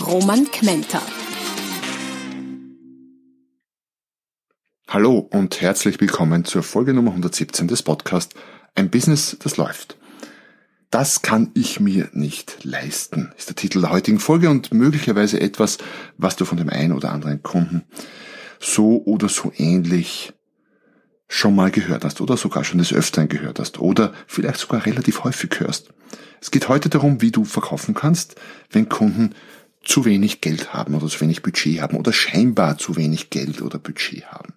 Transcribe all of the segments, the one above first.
Roman Kmenta. Hallo und herzlich willkommen zur Folge Nummer 117 des Podcasts Ein Business, das läuft. Das kann ich mir nicht leisten, ist der Titel der heutigen Folge und möglicherweise etwas, was du von dem einen oder anderen Kunden so oder so ähnlich schon mal gehört hast oder sogar schon des Öfteren gehört hast oder vielleicht sogar relativ häufig hörst. Es geht heute darum, wie du verkaufen kannst, wenn Kunden zu wenig Geld haben oder zu wenig Budget haben oder scheinbar zu wenig Geld oder Budget haben.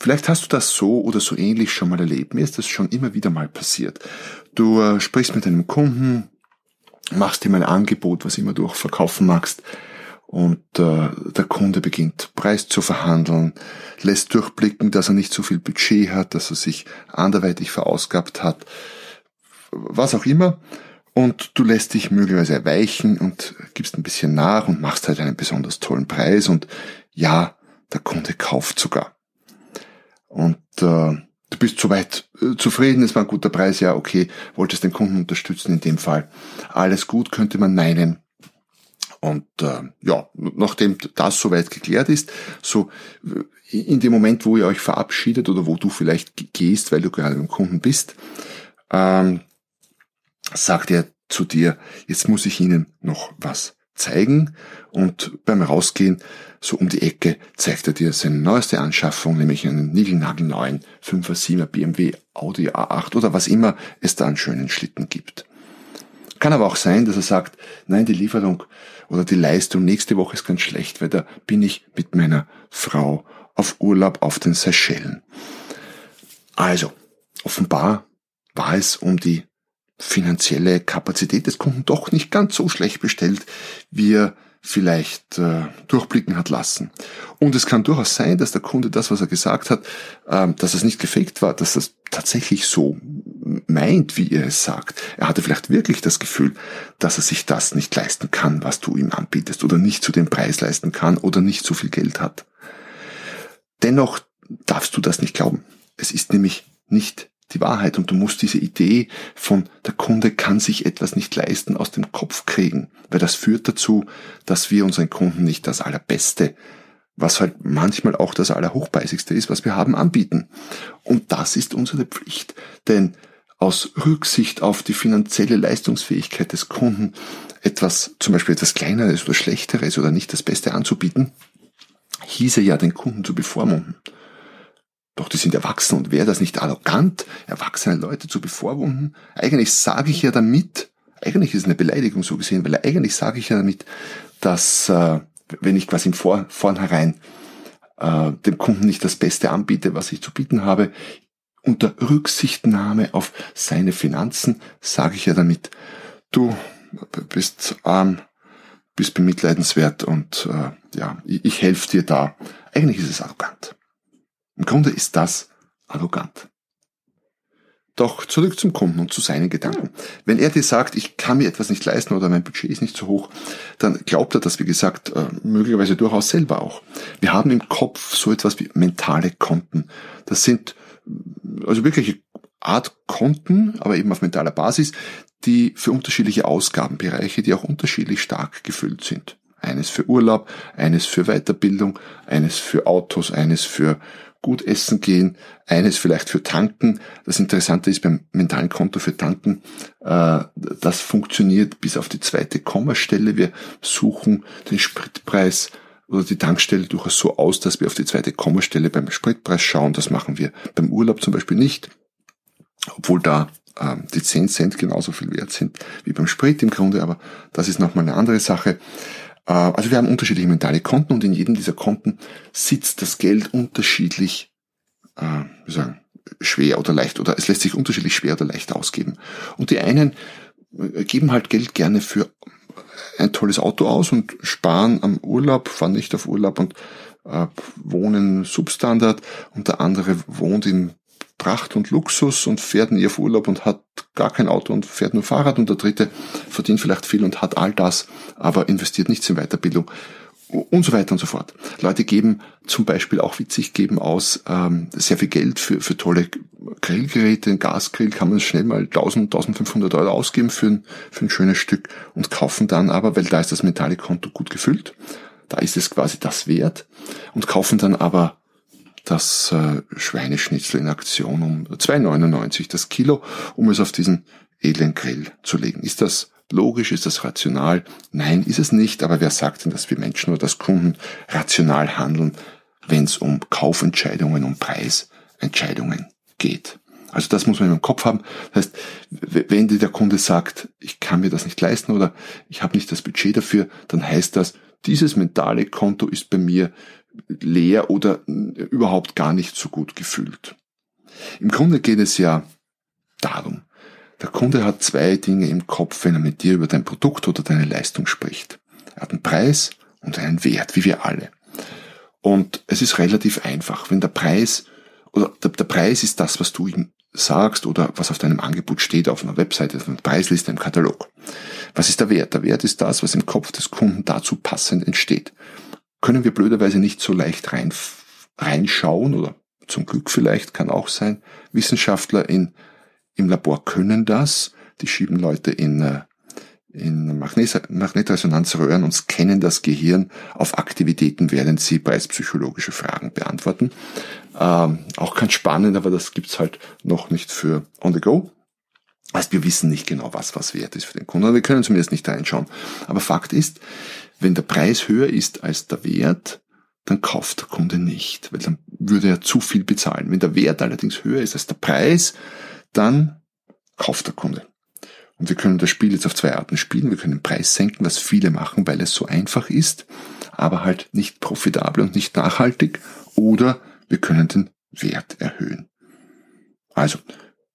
Vielleicht hast du das so oder so ähnlich schon mal erlebt. Mir ist das schon immer wieder mal passiert. Du sprichst mit einem Kunden, machst ihm ein Angebot, was immer du auch verkaufen magst, und der Kunde beginnt Preis zu verhandeln, lässt durchblicken, dass er nicht so viel Budget hat, dass er sich anderweitig verausgabt hat, was auch immer. Und du lässt dich möglicherweise weichen und gibst ein bisschen nach und machst halt einen besonders tollen Preis und ja, der Kunde kauft sogar. Und du bist soweit zufrieden, es war ein guter Preis, ja okay, wolltest den Kunden unterstützen in dem Fall. Alles gut, könnte man meinen. Und ja, nachdem das soweit geklärt ist, so in dem Moment, wo ihr euch verabschiedet oder wo du vielleicht gehst, weil du gerade beim Kunden bist, sagt er zu dir, jetzt muss ich Ihnen noch was zeigen, und beim Rausgehen so um die Ecke zeigt er dir seine neueste Anschaffung, nämlich einen niegelnagelneuen 5er, 7er BMW, Audi A8 oder was immer es da an schönen Schlitten gibt. Kann aber auch sein, dass er sagt, nein, die Lieferung oder die Leistung nächste Woche ist ganz schlecht, weil da bin ich mit meiner Frau auf Urlaub auf den Seychellen. Also, offenbar war es um die finanzielle Kapazität des Kunden doch nicht ganz so schlecht bestellt, wie er vielleicht durchblicken hat lassen. Und es kann durchaus sein, dass der Kunde das, was er gesagt hat, dass es nicht gefaked war, dass das tatsächlich so meint, wie er es sagt. Er hatte vielleicht wirklich das Gefühl, dass er sich das nicht leisten kann, was du ihm anbietest, oder nicht zu dem Preis leisten kann oder nicht so viel Geld hat. Dennoch darfst du das nicht glauben. Es ist nämlich nicht die Wahrheit, und du musst diese Idee von der Kunde kann sich etwas nicht leisten aus dem Kopf kriegen, weil das führt dazu, dass wir unseren Kunden nicht das Allerbeste, was halt manchmal auch das Allerhochpreisigste ist, was wir haben, anbieten. Und das ist unsere Pflicht, denn aus Rücksicht auf die finanzielle Leistungsfähigkeit des Kunden etwas, zum Beispiel etwas Kleineres oder Schlechteres oder nicht das Beste anzubieten, hieße ja, den Kunden zu bevormunden. Doch die sind erwachsen, und wäre das nicht arrogant, erwachsene Leute zu bevormunden? Eigentlich ist es eine Beleidigung so gesehen, weil eigentlich sage ich ja damit, dass wenn ich quasi vornherein dem Kunden nicht das Beste anbiete, was ich zu bieten habe, unter Rücksichtnahme auf seine Finanzen, sage ich ja damit, du bist arm, bist bemitleidenswert und ja, ich helfe dir da. Eigentlich ist es arrogant. Im Grunde ist das arrogant. Doch zurück zum Kunden und zu seinen Gedanken. Wenn er dir sagt, ich kann mir etwas nicht leisten oder mein Budget ist nicht so hoch, dann glaubt er das, wie gesagt, möglicherweise durchaus selber auch. Wir haben im Kopf so etwas wie mentale Konten. Das sind also wirkliche Art Konten, aber eben auf mentaler Basis, die für unterschiedliche Ausgabenbereiche, die auch unterschiedlich stark gefüllt sind. Eines für Urlaub, eines für Weiterbildung, eines für Autos, eines für gut essen gehen, eines vielleicht für tanken. Das Interessante ist beim mentalen Konto für tanken, das funktioniert bis auf die zweite Kommastelle. Wir suchen den Spritpreis oder die Tankstelle durchaus so aus, dass wir auf die zweite Kommastelle beim Spritpreis schauen. Das machen wir beim Urlaub zum Beispiel nicht, obwohl da die 10 Cent genauso viel wert sind wie beim Sprit im Grunde, aber das ist nochmal eine andere Sache. Also wir haben unterschiedliche mentale Konten, und in jedem dieser Konten sitzt das Geld unterschiedlich, schwer oder leicht, oder es lässt sich unterschiedlich schwer oder leicht ausgeben. Und die einen geben halt Geld gerne für ein tolles Auto aus und sparen am Urlaub, fahren nicht auf Urlaub und wohnen Substandard, und der andere wohnt in Pracht und Luxus und fährt nie auf Urlaub und hat gar kein Auto und fährt nur Fahrrad, und der dritte verdient vielleicht viel und hat all das, aber investiert nichts in Weiterbildung und so weiter und so fort. Leute geben zum Beispiel, auch witzig, geben aus sehr viel Geld für tolle Grillgeräte. Ein Gasgrill kann man schnell mal 1000, 1500 Euro ausgeben für ein schönes Stück, und kaufen dann aber, weil da ist das mentale Konto gut gefüllt, da ist es quasi das wert, und kaufen dann aber das Schweineschnitzel in Aktion um 2,99 das Kilo, um es auf diesen edlen Grill zu legen. Ist das logisch? Ist das rational? Nein, ist es nicht. Aber wer sagt denn, dass wir Menschen oder dass Kunden rational handeln, wenn es um Kaufentscheidungen, um Preisentscheidungen geht? Also das muss man im Kopf haben. Das heißt, wenn der Kunde sagt, ich kann mir das nicht leisten oder ich habe nicht das Budget dafür, dann heißt das, dieses mentale Konto ist bei mir leer oder überhaupt gar nicht so gut gefüllt. Im Grunde geht es ja darum, der Kunde hat zwei Dinge im Kopf, wenn er mit dir über dein Produkt oder deine Leistung spricht. Er hat einen Preis und einen Wert, wie wir alle. Und es ist relativ einfach, wenn der Preis, oder der Preis ist das, was du ihm sagst oder was auf deinem Angebot steht, auf einer Webseite, auf einer Preisliste, im Katalog. Was ist der Wert? Der Wert ist das, was im Kopf des Kunden dazu passend entsteht. Können wir blöderweise nicht so leicht reinschauen, oder zum Glück vielleicht, kann auch sein. Wissenschaftler im Labor können das. Die schieben Leute in Magnetresonanzröhren und scannen das Gehirn auf Aktivitäten, während sie preispsychologische Fragen beantworten. Auch ganz spannend, aber das gibt's halt noch nicht für on the go. Also wir wissen nicht genau, was wert ist für den Kunden. Wir können zumindest nicht reinschauen. Aber Fakt ist, wenn der Preis höher ist als der Wert, dann kauft der Kunde nicht, weil dann würde er zu viel bezahlen. Wenn der Wert allerdings höher ist als der Preis, dann kauft der Kunde. Und wir können das Spiel jetzt auf zwei Arten spielen. Wir können den Preis senken, was viele machen, weil es so einfach ist, aber halt nicht profitabel und nicht nachhaltig. Oder wir können den Wert erhöhen. Also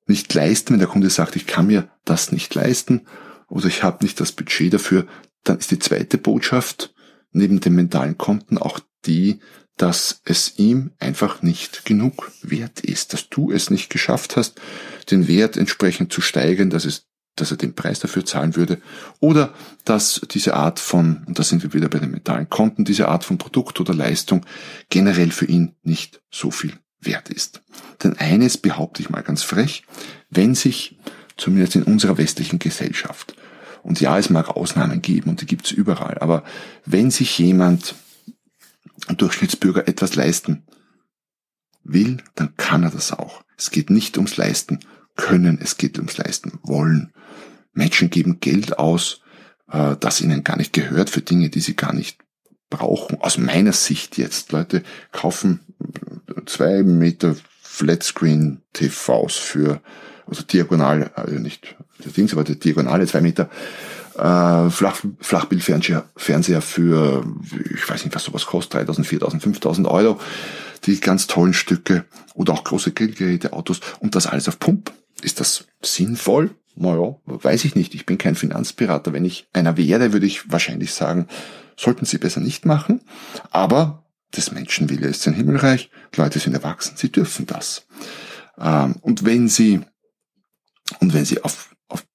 nicht leisten, wenn der Kunde sagt, ich kann mir das nicht leisten oder ich habe nicht das Budget dafür, dann ist die zweite Botschaft neben den mentalen Konten auch die, dass es ihm einfach nicht genug wert ist, dass du es nicht geschafft hast, den Wert entsprechend zu steigern, dass er den Preis dafür zahlen würde, oder dass diese Art von, und da sind wir wieder bei den mentalen Konten, diese Art von Produkt oder Leistung generell für ihn nicht so viel wert ist. Denn eines behaupte ich mal ganz frech, wenn sich, zumindest in unserer westlichen Gesellschaft, und ja, es mag Ausnahmen geben und die gibt's überall, aber wenn sich jemand, ein Durchschnittsbürger, etwas leisten will, dann kann er das auch. Es geht nicht ums Leisten können, es geht ums Leisten wollen. Menschen geben Geld aus, das ihnen gar nicht gehört, für Dinge, die sie gar nicht brauchen. Aus meiner Sicht jetzt, Leute kaufen 2 Meter Flatscreen TVs für, also diagonal, also nicht der Dings, aber der diagonale 2 Meter Flachbildfernseher für, ich weiß nicht, was sowas kostet, 3.000, 4.000, 5.000 Euro, die ganz tollen Stücke oder auch große Grillgeräte, Autos und das alles auf Pump. Ist das sinnvoll? Naja, weiß ich nicht, ich bin kein Finanzberater. Wenn ich einer wäre, würde ich wahrscheinlich sagen, sollten Sie besser nicht machen, aber des Menschenwille ist sein Himmelreich, die Leute sind erwachsen, sie dürfen das. Und wenn sie auf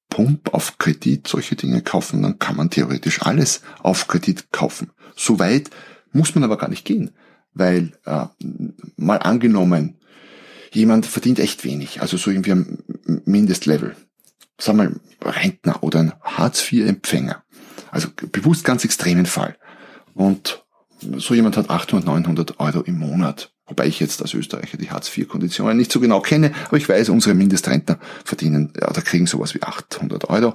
Pump, auf Kredit solche Dinge kaufen, dann kann man theoretisch alles auf Kredit kaufen. So weit muss man aber gar nicht gehen, weil mal angenommen, jemand verdient echt wenig, also so irgendwie am Mindestlevel. Sagen wir mal Rentner oder ein Hartz-IV-Empfänger, also bewusst ganz extremen Fall. Und so jemand hat 800, 900 Euro im Monat. Wobei ich jetzt als Österreicher die Hartz-IV-Konditionen nicht so genau kenne, aber ich weiß, unsere Mindestrentner verdienen, ja, da kriegen sowas wie 800 Euro.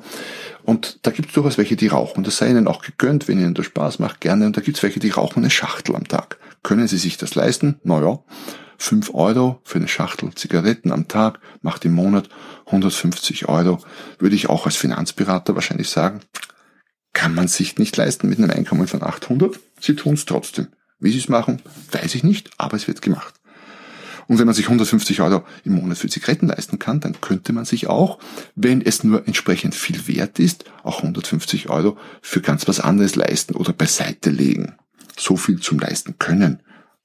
Und da gibt es durchaus welche, die rauchen. Das sei ihnen auch gegönnt, wenn ihnen das Spaß macht, gerne. Und da gibt es welche, die rauchen eine Schachtel am Tag. Können sie sich das leisten? Naja, 5 Euro für eine Schachtel Zigaretten am Tag macht im Monat 150 Euro. Würde ich auch als Finanzberater wahrscheinlich sagen, kann man sich nicht leisten mit einem Einkommen von 800. Sie tun es trotzdem. Wie sie es machen, weiß ich nicht, aber es wird gemacht. Und wenn man sich 150 Euro im Monat für Zigaretten leisten kann, dann könnte man sich auch, wenn es nur entsprechend viel wert ist, auch 150 Euro für ganz was anderes leisten oder beiseite legen. So viel zum Leisten können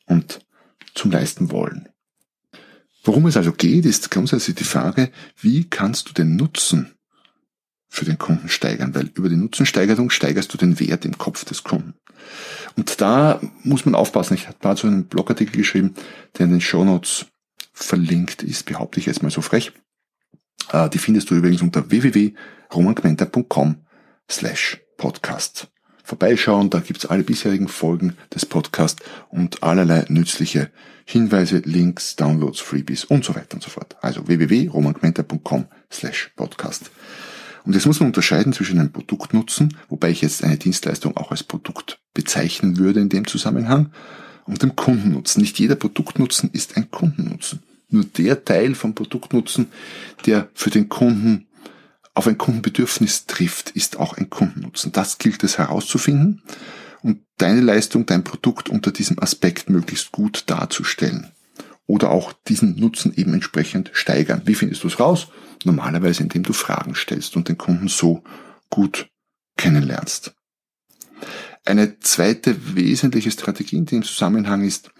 und zum Leisten wollen. Worum es also geht, ist grundsätzlich die Frage, wie kannst du den Nutzen für den Kunden steigern, weil über die Nutzensteigerung steigerst du den Wert im Kopf des Kunden. Und da muss man aufpassen. Ich habe dazu einen Blogartikel geschrieben, der in den Shownotes verlinkt ist, behaupte ich jetzt mal so frech. Die findest du übrigens unter www.romankmenta.com/podcast. Vorbeischauen, da gibt's alle bisherigen Folgen des Podcasts und allerlei nützliche Hinweise, Links, Downloads, Freebies und so weiter und so fort. Also www.romankmenta.com/podcast. Und jetzt muss man unterscheiden zwischen einem Produktnutzen, wobei ich jetzt eine Dienstleistung auch als Produkt bezeichnen würde in dem Zusammenhang, und dem Kundennutzen. Nicht jeder Produktnutzen ist ein Kundennutzen. Nur der Teil vom Produktnutzen, der für den Kunden auf ein Kundenbedürfnis trifft, ist auch ein Kundennutzen. Das gilt es herauszufinden und deine Leistung, dein Produkt unter diesem Aspekt möglichst gut darzustellen. Oder auch diesen Nutzen eben entsprechend steigern. Wie findest du es raus? Normalerweise, indem du Fragen stellst und den Kunden so gut kennenlernst. Eine zweite wesentliche Strategie in dem Zusammenhang ist,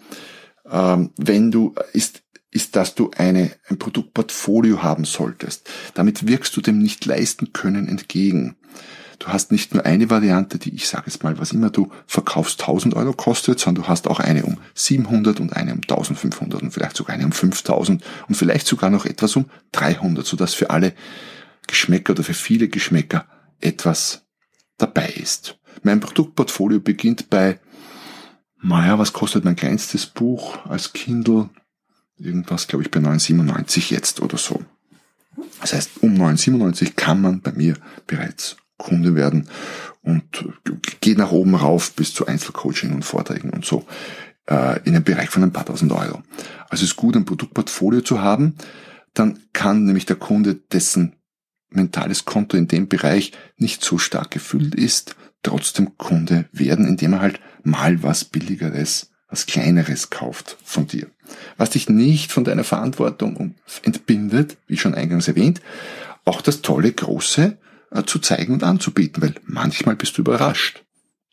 dass du ein Produktportfolio haben solltest. Damit wirkst du dem nicht leisten können entgegen. Du hast nicht nur eine Variante, die, ich sage jetzt mal, was immer du verkaufst, 1000 Euro kostet, sondern du hast auch eine um 700 und eine um 1500 und vielleicht sogar eine um 5000 und vielleicht sogar noch etwas um 300, sodass für alle Geschmäcker oder für viele Geschmäcker etwas dabei ist. Mein Produktportfolio beginnt bei, was kostet mein kleinstes Buch als Kindle? Irgendwas, glaube ich, bei 9,97 jetzt oder so. Das heißt, um 9,97 kann man bei mir bereits Kunde werden und geht nach oben rauf bis zu Einzelcoaching und Vorträgen und so in einem Bereich von ein paar tausend Euro. Also es ist gut, ein Produktportfolio zu haben, dann kann nämlich der Kunde, dessen mentales Konto in dem Bereich nicht so stark gefüllt ist, trotzdem Kunde werden, indem er halt mal was Billigeres, was Kleineres kauft von dir. Was dich nicht von deiner Verantwortung entbindet, wie schon eingangs erwähnt, auch das tolle, große zu zeigen und anzubieten, weil manchmal bist du überrascht.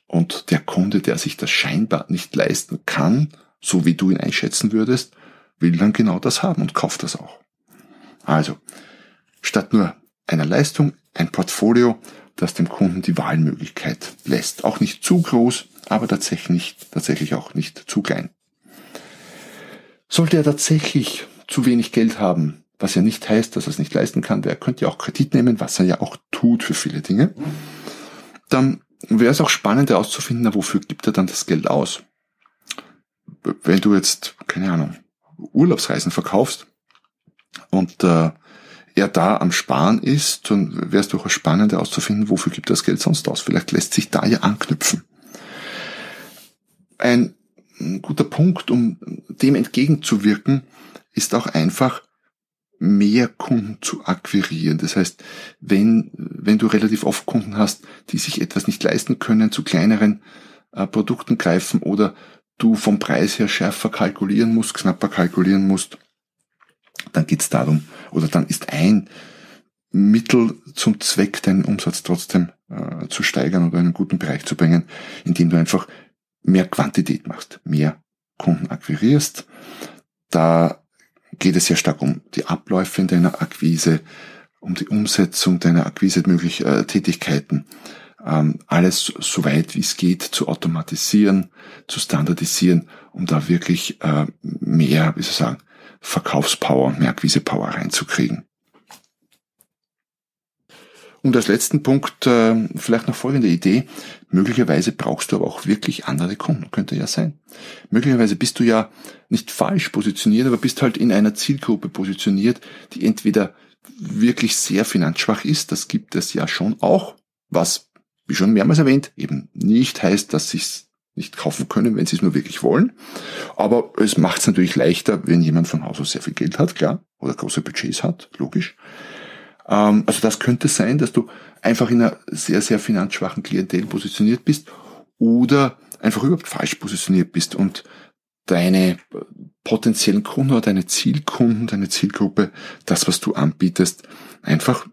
Und der Kunde, der sich das scheinbar nicht leisten kann, so wie du ihn einschätzen würdest, will dann genau das haben und kauft das auch. Also, statt nur einer Leistung, ein Portfolio, das dem Kunden die Wahlmöglichkeit lässt. Auch nicht zu groß, aber tatsächlich auch nicht zu klein. Sollte er tatsächlich zu wenig Geld haben, was ja nicht heißt, dass er es nicht leisten kann, der könnte ja auch Kredit nehmen, was er ja auch tut für viele Dinge, dann wäre es auch spannend herauszufinden, wofür gibt er dann das Geld aus? Wenn du jetzt, Urlaubsreisen verkaufst und er da am Sparen ist, dann wäre es durchaus spannend herauszufinden, wofür gibt er das Geld sonst aus? Vielleicht lässt sich da ja anknüpfen. Ein guter Punkt, um dem entgegenzuwirken, ist auch einfach, mehr Kunden zu akquirieren. Das heißt, wenn du relativ oft Kunden hast, die sich etwas nicht leisten können, zu kleineren Produkten greifen oder du vom Preis her schärfer kalkulieren musst, knapper kalkulieren musst, dann geht's darum, oder dann ist ein Mittel zum Zweck, deinen Umsatz trotzdem zu steigern oder in einen guten Bereich zu bringen, indem du einfach mehr Quantität machst, mehr Kunden akquirierst. Da geht es sehr stark um die Abläufe in deiner Akquise, um die Umsetzung deiner Akquise-Tätigkeiten, alles so weit wie es geht zu automatisieren, zu standardisieren, um da wirklich mehr, Verkaufspower, mehr Akquise-Power reinzukriegen. Und als letzten Punkt vielleicht noch folgende Idee. Möglicherweise brauchst du aber auch wirklich andere Kunden, könnte ja sein. Möglicherweise bist du ja nicht falsch positioniert, aber bist halt in einer Zielgruppe positioniert, die entweder wirklich sehr finanzschwach ist, das gibt es ja schon auch, was, wie schon mehrmals erwähnt, eben nicht heißt, dass sie es nicht kaufen können, wenn sie es nur wirklich wollen. Aber es macht es natürlich leichter, wenn jemand von Haus aus sehr viel Geld hat, klar, oder große Budgets hat, logisch. Also das könnte sein, dass du einfach in einer sehr, sehr finanzschwachen Klientel positioniert bist oder einfach überhaupt falsch positioniert bist und deine potenziellen Kunden oder deine Zielkunden, deine Zielgruppe, das, was du anbietest, einfach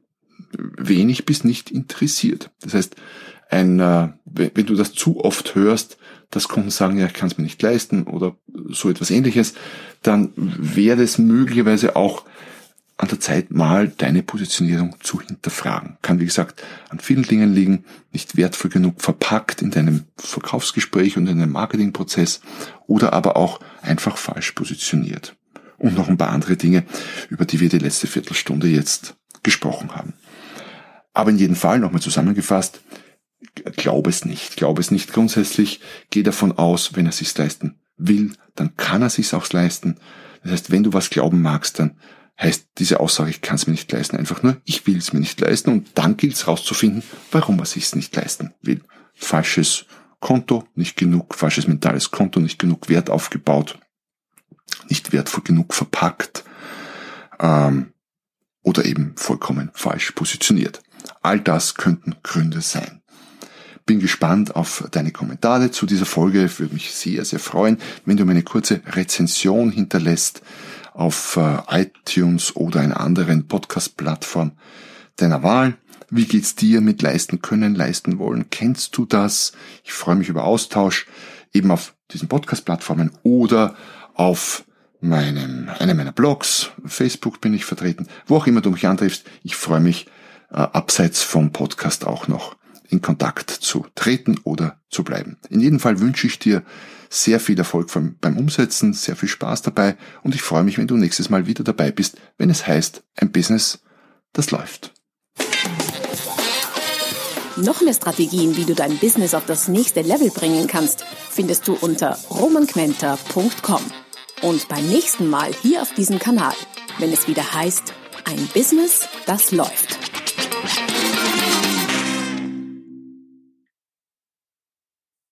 wenig bis nicht interessiert. Das heißt, wenn du das zu oft hörst, dass Kunden sagen, ja, ich kann es mir nicht leisten oder so etwas Ähnliches, dann wäre es möglicherweise auch an der Zeit, mal deine Positionierung zu hinterfragen. Kann, wie gesagt, an vielen Dingen liegen, nicht wertvoll genug verpackt in deinem Verkaufsgespräch und in deinem Marketingprozess oder aber auch einfach falsch positioniert. Und noch ein paar andere Dinge, über die wir die letzte Viertelstunde jetzt gesprochen haben. Aber in jedem Fall, nochmal zusammengefasst, glaube es nicht. Glaube es nicht grundsätzlich. Geh davon aus, wenn er es sich leisten will, dann kann er es sich auch leisten. Das heißt, wenn du was glauben magst, dann heißt diese Aussage, ich kann es mir nicht leisten, einfach nur, ich will es mir nicht leisten und dann gilt es rauszufinden, warum er sich's nicht leisten will. Falsches Konto, nicht genug, falsches mentales Konto, nicht genug Wert aufgebaut, nicht wertvoll genug verpackt oder eben vollkommen falsch positioniert. All das könnten Gründe sein. Bin gespannt auf deine Kommentare zu dieser Folge. Ich würde mich sehr, sehr freuen, wenn du mir eine kurze Rezension hinterlässt auf iTunes oder einer anderen Podcast-Plattform deiner Wahl. Wie geht's dir mit leisten können, leisten wollen? Kennst du das? Ich freue mich über Austausch eben auf diesen Podcast-Plattformen oder auf einem meiner Blogs. Facebook bin ich vertreten. Wo auch immer du mich antriffst, ich freue mich, abseits vom Podcast auch noch in Kontakt zu treten oder zu bleiben. In jedem Fall wünsche ich dir sehr viel Erfolg beim Umsetzen, sehr viel Spaß dabei und ich freue mich, wenn du nächstes Mal wieder dabei bist, wenn es heißt, ein Business, das läuft. Noch mehr Strategien, wie du dein Business auf das nächste Level bringen kannst, findest du unter romanquenter.com. Und beim nächsten Mal hier auf diesem Kanal, wenn es wieder heißt, ein Business, das läuft.